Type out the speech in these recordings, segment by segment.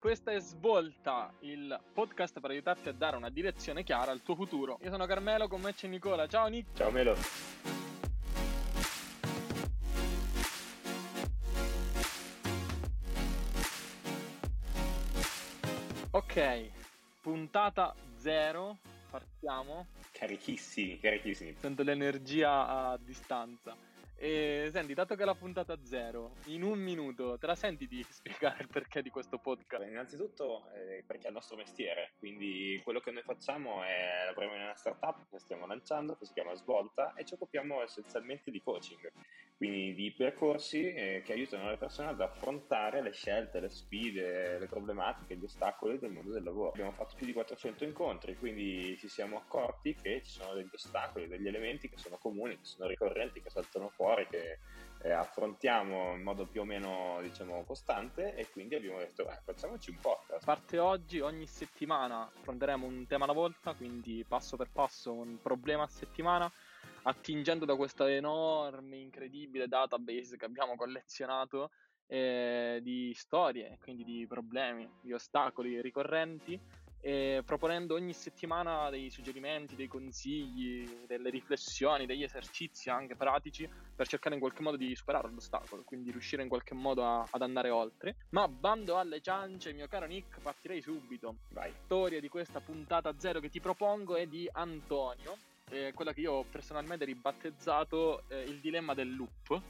Questa è Svolta, il podcast per aiutarti a dare una direzione chiara al tuo futuro. Io sono Carmelo, con me c'è Nicola. Ciao Nic. Ciao Melo. Ok, puntata 0, partiamo. Carichissimi. Sento l'energia a distanza. E senti, dato che è la puntata 0, in un minuto te la senti di spiegare il perché di questo podcast? Innanzitutto perché è il nostro mestiere, quindi quello che noi facciamo è lavoriamo in una startup che stiamo lanciando, che si chiama Svolta, e ci occupiamo essenzialmente di coaching, quindi di percorsi che aiutano le persone ad affrontare le scelte, le sfide, le problematiche, gli ostacoli del mondo del lavoro. Abbiamo fatto più di 400 incontri, quindi ci siamo accorti che ci sono degli ostacoli, degli elementi che sono comuni, che sono ricorrenti, che saltano fuori, che affrontiamo in modo più o meno, diciamo, costante, e quindi abbiamo detto facciamoci un podcast. Parte oggi, ogni settimana affronteremo un tema alla volta, quindi passo per passo un problema a settimana, attingendo da questa enorme, incredibile database che abbiamo collezionato di storie, quindi di problemi, di ostacoli ricorrenti, e proponendo ogni settimana dei suggerimenti, dei consigli, delle riflessioni, degli esercizi anche pratici per cercare in qualche modo di superare l'ostacolo, quindi riuscire in qualche modo ad andare oltre. Ma bando alle ciance, mio caro Nick, partirei subito. Vai. La storia di questa puntata 0 che ti propongo è di Antonio, quella che io ho personalmente ribattezzato il dilemma del loop,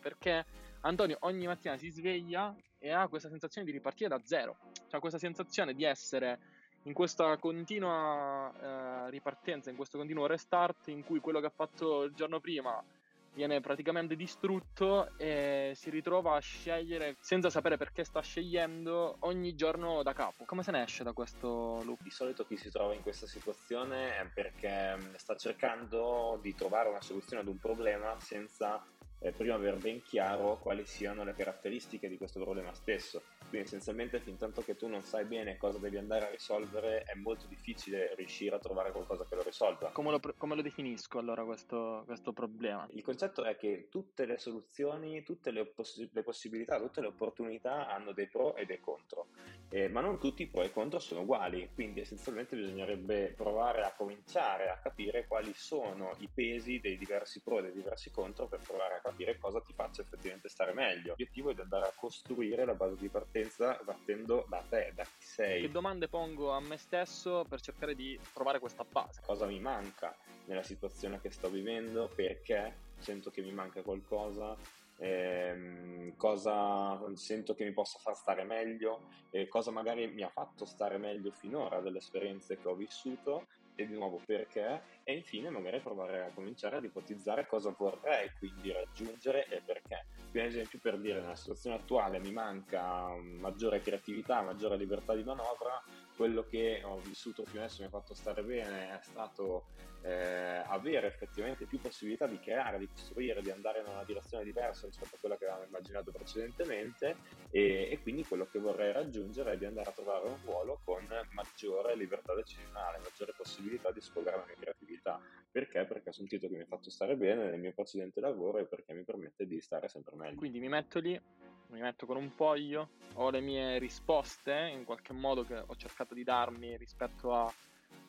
perché Antonio ogni mattina si sveglia e ha questa sensazione di ripartire da zero, cioè questa sensazione di essere in questa continua ripartenza, in questo continuo restart, in cui quello che ha fatto il giorno prima viene praticamente distrutto e si ritrova a scegliere, senza sapere perché sta scegliendo, ogni giorno da capo. Come se ne esce da questo loop? Di solito chi si trova in questa situazione è perché sta cercando di trovare una soluzione ad un problema senza prima aver ben chiaro quali siano le caratteristiche di questo problema stesso. Quindi essenzialmente fin tanto che tu non sai bene cosa devi andare a risolvere, è molto difficile riuscire a trovare qualcosa che lo risolva. Come lo definisco allora questo problema? Il concetto è che tutte le soluzioni, tutte le possibilità, tutte le opportunità hanno dei pro e dei contro, ma non tutti i pro e i contro sono uguali, quindi essenzialmente bisognerebbe provare a cominciare a capire quali sono i pesi dei diversi pro e dei diversi contro per provare a capire cosa ti faccia effettivamente stare meglio. L'obiettivo è di andare a costruire la base di partenza partendo da te, da chi sei. Che domande pongo a me stesso per cercare di trovare questa base? Cosa mi manca nella situazione che sto vivendo? Perché sento che mi manca qualcosa? Cosa sento che mi possa far stare meglio? Cosa magari mi ha fatto stare meglio finora delle esperienze che ho vissuto? E di nuovo perché, e infine magari provare a cominciare ad ipotizzare cosa vorrei quindi raggiungere e perché. Per esempio, per dire, nella situazione attuale mi manca maggiore creatività, maggiore libertà di manovra. Quello che ho vissuto fino adesso mi ha fatto stare bene è stato avere effettivamente più possibilità di creare, di costruire, di andare in una direzione diversa rispetto a quella che avevamo immaginato precedentemente, e quindi quello che vorrei raggiungere è di andare a trovare un ruolo con maggiore libertà decisionale, maggiore possibilità di sfogare la mia creatività. Perché? Perché è un titolo che mi ha fatto stare bene nel mio precedente lavoro e perché mi permette di stare sempre meglio. Quindi mi metto lì, mi metto con un foglio, ho le mie risposte in qualche modo che ho cercato di darmi rispetto a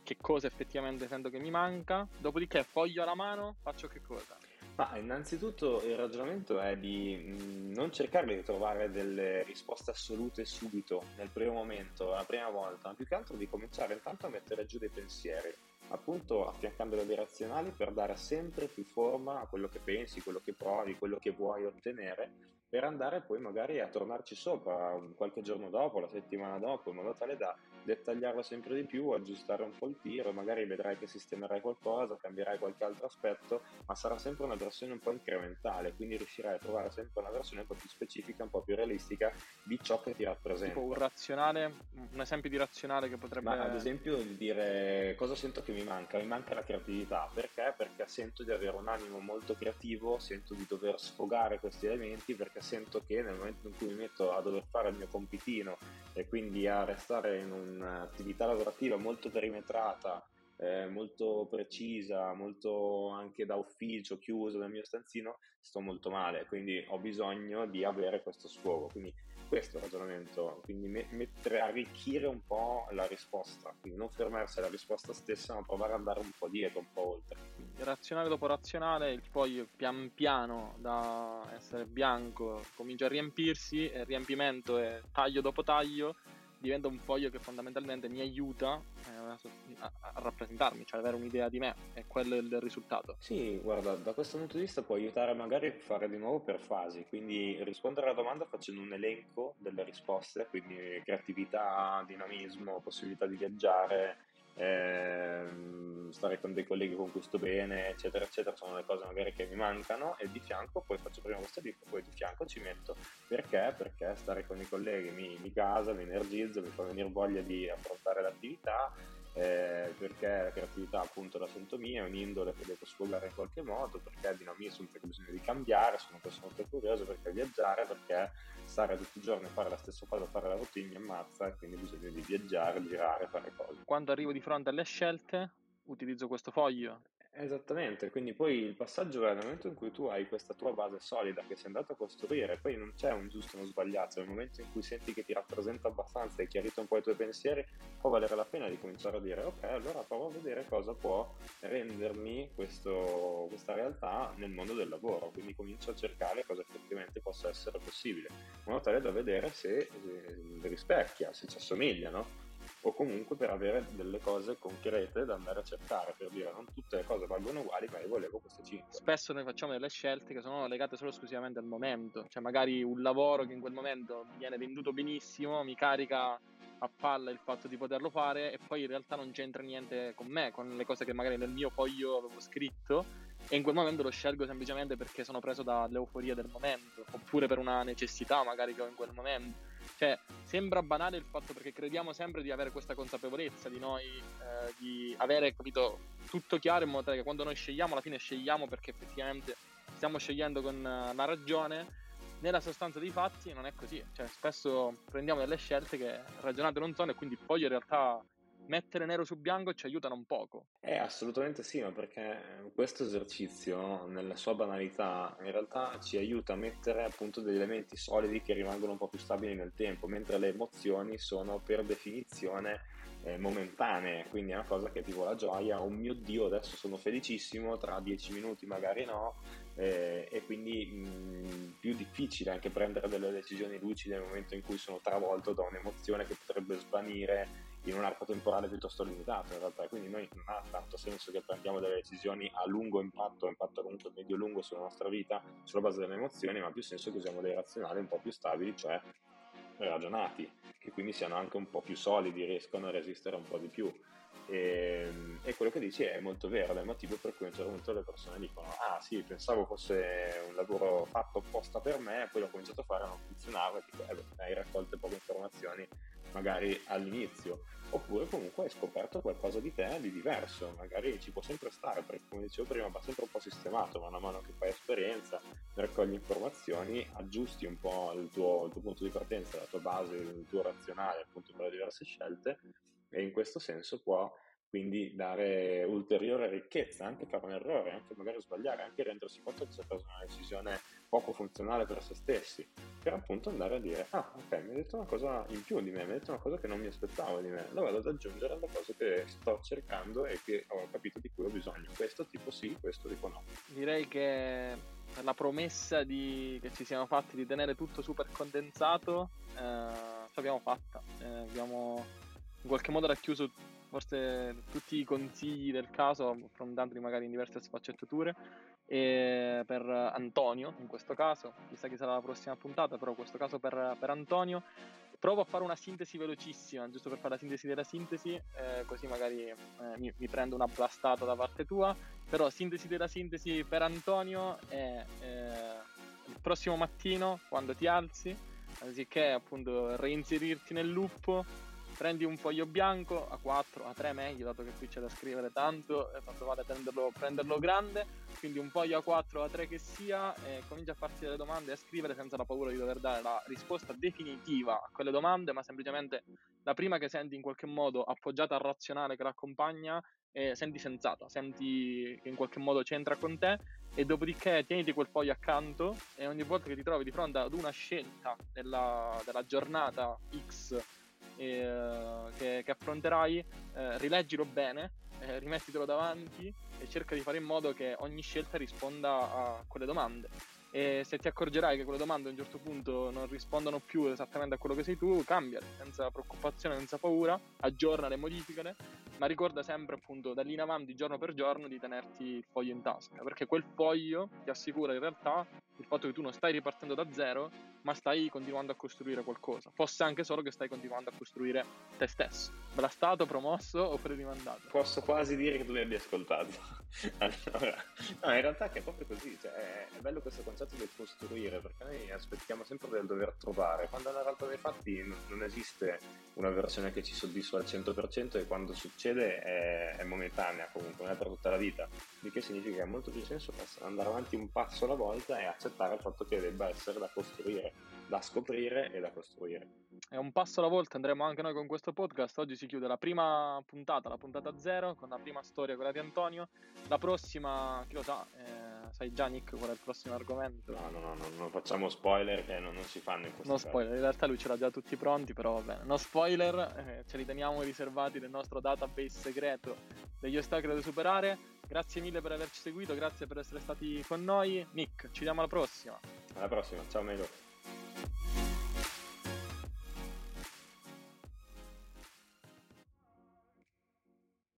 che cosa effettivamente sento che mi manca, dopodiché foglio alla mano, faccio che cosa? Ma innanzitutto il ragionamento è di non cercare di trovare delle risposte assolute subito, nel primo momento, la prima volta, ma più che altro di cominciare intanto a mettere giù dei pensieri, appunto affiancandole dei razionali, per dare sempre più forma a quello che pensi, quello che provi, quello che vuoi ottenere, per andare poi magari a tornarci sopra qualche giorno dopo, la settimana dopo, in modo tale da dettagliarlo sempre di più, aggiustare un po' il tiro, magari vedrai che sistemerai qualcosa, cambierai qualche altro aspetto, ma sarà sempre una versione un po' incrementale, quindi riuscirai a trovare sempre una versione un po' più specifica, un po' più realistica di ciò che ti rappresenta. Tipo un razionale, un esempio di razionale che potrebbe... Ma ad esempio di dire cosa sento che mi manca la creatività, perché? Perché sento di avere un animo molto creativo, sento di dover sfogare questi elementi, perché sento che nel momento in cui mi metto a dover fare il mio compitino e quindi a restare in un'attività lavorativa molto perimetrata, molto precisa, molto anche da ufficio, chiuso nel mio stanzino, sto molto male, quindi ho bisogno di avere questo sfogo. Quindi questo il ragionamento, quindi arricchire un po' la risposta, quindi non fermarsi alla risposta stessa, ma provare ad andare un po' dietro, un po' oltre. Il razionale dopo razionale, poi pian piano da essere bianco comincia a riempirsi, e il riempimento è taglio dopo taglio, diventa un foglio che fondamentalmente mi aiuta a rappresentarmi, cioè avere un'idea di me, e quello è il risultato. Sì, guarda, da questo punto di vista può aiutare magari a fare di nuovo per fasi, quindi rispondere alla domanda facendo un elenco delle risposte, quindi creatività, dinamismo, possibilità di viaggiare, stare con dei colleghi con cui sto bene, eccetera eccetera, sono le cose magari che mi mancano, e di fianco poi faccio prima questo tipo, poi di fianco ci metto perché stare con i colleghi mi casa, mi energizza, mi fa venire voglia di affrontare l'attività, perché la creatività appunto la sento mia, è un'indole che devo sfogare in qualche modo, perché dinamismo, perché ho bisogno di cambiare, sono una persona molto curiosa, perché viaggiare, perché stare tutti i giorni a fare la stessa cosa, fare la routine mi ammazza, e quindi ho bisogno di viaggiare, girare, fare cose. Quando arrivo di fronte alle scelte utilizzo questo foglio. Esattamente, quindi poi il passaggio è nel momento in cui tu hai questa tua base solida che sei andato a costruire, poi non c'è un giusto o uno sbagliato, nel momento in cui senti che ti rappresenta abbastanza e hai chiarito un po' i tuoi pensieri, può valere la pena di cominciare a dire ok, allora provo a vedere cosa può rendermi questa realtà nel mondo del lavoro, quindi comincio a cercare cosa effettivamente possa essere possibile, in modo tale da vedere se rispecchia, se ci assomiglia, no? O comunque per avere delle cose concrete da andare a cercare, per dire non tutte le cose valgono uguali, ma io volevo queste 5. Spesso noi facciamo delle scelte che sono legate solo esclusivamente al momento, cioè magari un lavoro che in quel momento mi viene venduto benissimo, mi carica a palla il fatto di poterlo fare, e poi in realtà non c'entra niente con me, con le cose che magari nel mio foglio avevo scritto, e in quel momento lo scelgo semplicemente perché sono preso dall'euforia del momento, oppure per una necessità magari che ho in quel momento. Cioè, sembra banale il fatto, perché crediamo sempre di avere questa consapevolezza di noi, di avere capito tutto chiaro, in modo tale che quando noi scegliamo alla fine scegliamo perché effettivamente stiamo scegliendo con la ragione. Nella sostanza dei fatti non è così, cioè spesso prendiamo delle scelte che ragionate non sono, e quindi poi in realtà mettere nero su bianco ci aiutano un poco. Assolutamente sì, ma perché questo esercizio nella sua banalità in realtà ci aiuta a mettere appunto degli elementi solidi che rimangono un po' più stabili nel tempo, mentre le emozioni sono per definizione momentanee, quindi è una cosa che è tipo la gioia, oh mio Dio adesso sono felicissimo, tra 10 minuti magari no, e quindi più difficile anche prendere delle decisioni lucide nel momento in cui sono travolto da un'emozione che potrebbe svanire in un arco temporale piuttosto limitato in realtà, quindi noi non ha tanto senso che prendiamo delle decisioni a lungo impatto, impatto a lungo, medio lungo sulla nostra vita, sulla base delle emozioni, ma ha più senso che usiamo dei razionali un po' più stabili, cioè ragionati, che quindi siano anche un po' più solidi, riescano a resistere un po' di più. E quello che dici è molto vero, è il motivo per cui a un certo punto le persone dicono ah sì, pensavo fosse un lavoro fatto apposta per me, poi l'ho cominciato a fare e non funzionava, tipo, hai raccolto poche informazioni magari all'inizio, oppure comunque hai scoperto qualcosa di te di diverso, magari ci può sempre stare, perché come dicevo prima va sempre un po' sistemato, man mano che fai esperienza, raccogli informazioni, aggiusti un po' il tuo punto di partenza, la tua base, il tuo razionale appunto per le diverse scelte, e in questo senso può quindi dare ulteriore ricchezza, anche fare un errore, anche magari sbagliare, anche rendersi conto che si è presa una decisione poco funzionale per se stessi, per appunto andare a dire ah ok, mi ha detto una cosa in più di me, mi ha detto una cosa che non mi aspettavo di me, la vado ad aggiungere alle cose che sto cercando e che ho capito di cui ho bisogno, questo tipo sì, questo tipo no. Direi che la promessa che ci siamo fatti di tenere tutto super condensato l'abbiamo fatta, abbiamo in qualche modo racchiuso forse tutti i consigli del caso, affrontandoli magari in diverse sfaccettature, e per Antonio in questo caso, chissà chi sarà la prossima puntata, però in questo caso per Antonio provo a fare una sintesi velocissima, giusto per fare la sintesi della sintesi, così magari mi prendo una blastata da parte tua, però sintesi della sintesi per Antonio è il prossimo mattino quando ti alzi, anziché appunto reinserirti nel loop, prendi un foglio bianco, A4, A3 meglio, dato che qui c'è da scrivere tanto, tanto vale prenderlo grande, quindi un foglio A4, A3 che sia, e comincia a farsi delle domande e a scrivere senza la paura di dover dare la risposta definitiva a quelle domande, ma semplicemente la prima che senti in qualche modo appoggiata al razionale che l'accompagna, senti sensata, senti che in qualche modo c'entra con te, e dopodiché tieniti quel foglio accanto e ogni volta che ti trovi di fronte ad una scelta della giornata X che affronterai, rileggilo bene, rimettitelo davanti e cerca di fare in modo che ogni scelta risponda a quelle domande. E se ti accorgerai che quelle domande a un certo punto non rispondono più esattamente a quello che sei tu, cambiale senza preoccupazione, senza paura, aggiornale, modificale, ma ricorda sempre appunto da lì in avanti, giorno per giorno, di tenerti il foglio in tasca, perché quel foglio ti assicura in realtà il fatto che tu non stai ripartendo da zero, ma stai continuando a costruire qualcosa, fosse anche solo che stai continuando a costruire te stesso, blastato, promosso oppure rimandato. Posso quasi dire che tu mi abbia ascoltato. Allora, no, in realtà che è proprio così, cioè, è bello questo concetto del costruire, perché noi aspettiamo sempre del dover trovare, quando nella realtà dei fatti non esiste una versione che ci soddisfa al 100%, e quando succede è momentanea, comunque non è per tutta la vita, il che significa che ha molto più senso andare avanti un passo alla volta e accettare il fatto che debba essere da costruire, da scoprire e da costruire. È un passo alla volta, andremo anche noi con questo podcast. Oggi si chiude la prima puntata, la puntata 0, con la prima storia, quella di Antonio. La prossima, chi lo sa, sai già Nick qual è il prossimo argomento? No, non facciamo spoiler, che non si fanno in questo caso. No spoiler, in realtà lui ce l'ha già tutti pronti, però va bene. No spoiler, ce li teniamo riservati nel nostro database segreto degli ostacoli da superare. Grazie mille per averci seguito, grazie per essere stati con noi. Nick, ci vediamo alla prossima. Alla prossima, ciao Melo.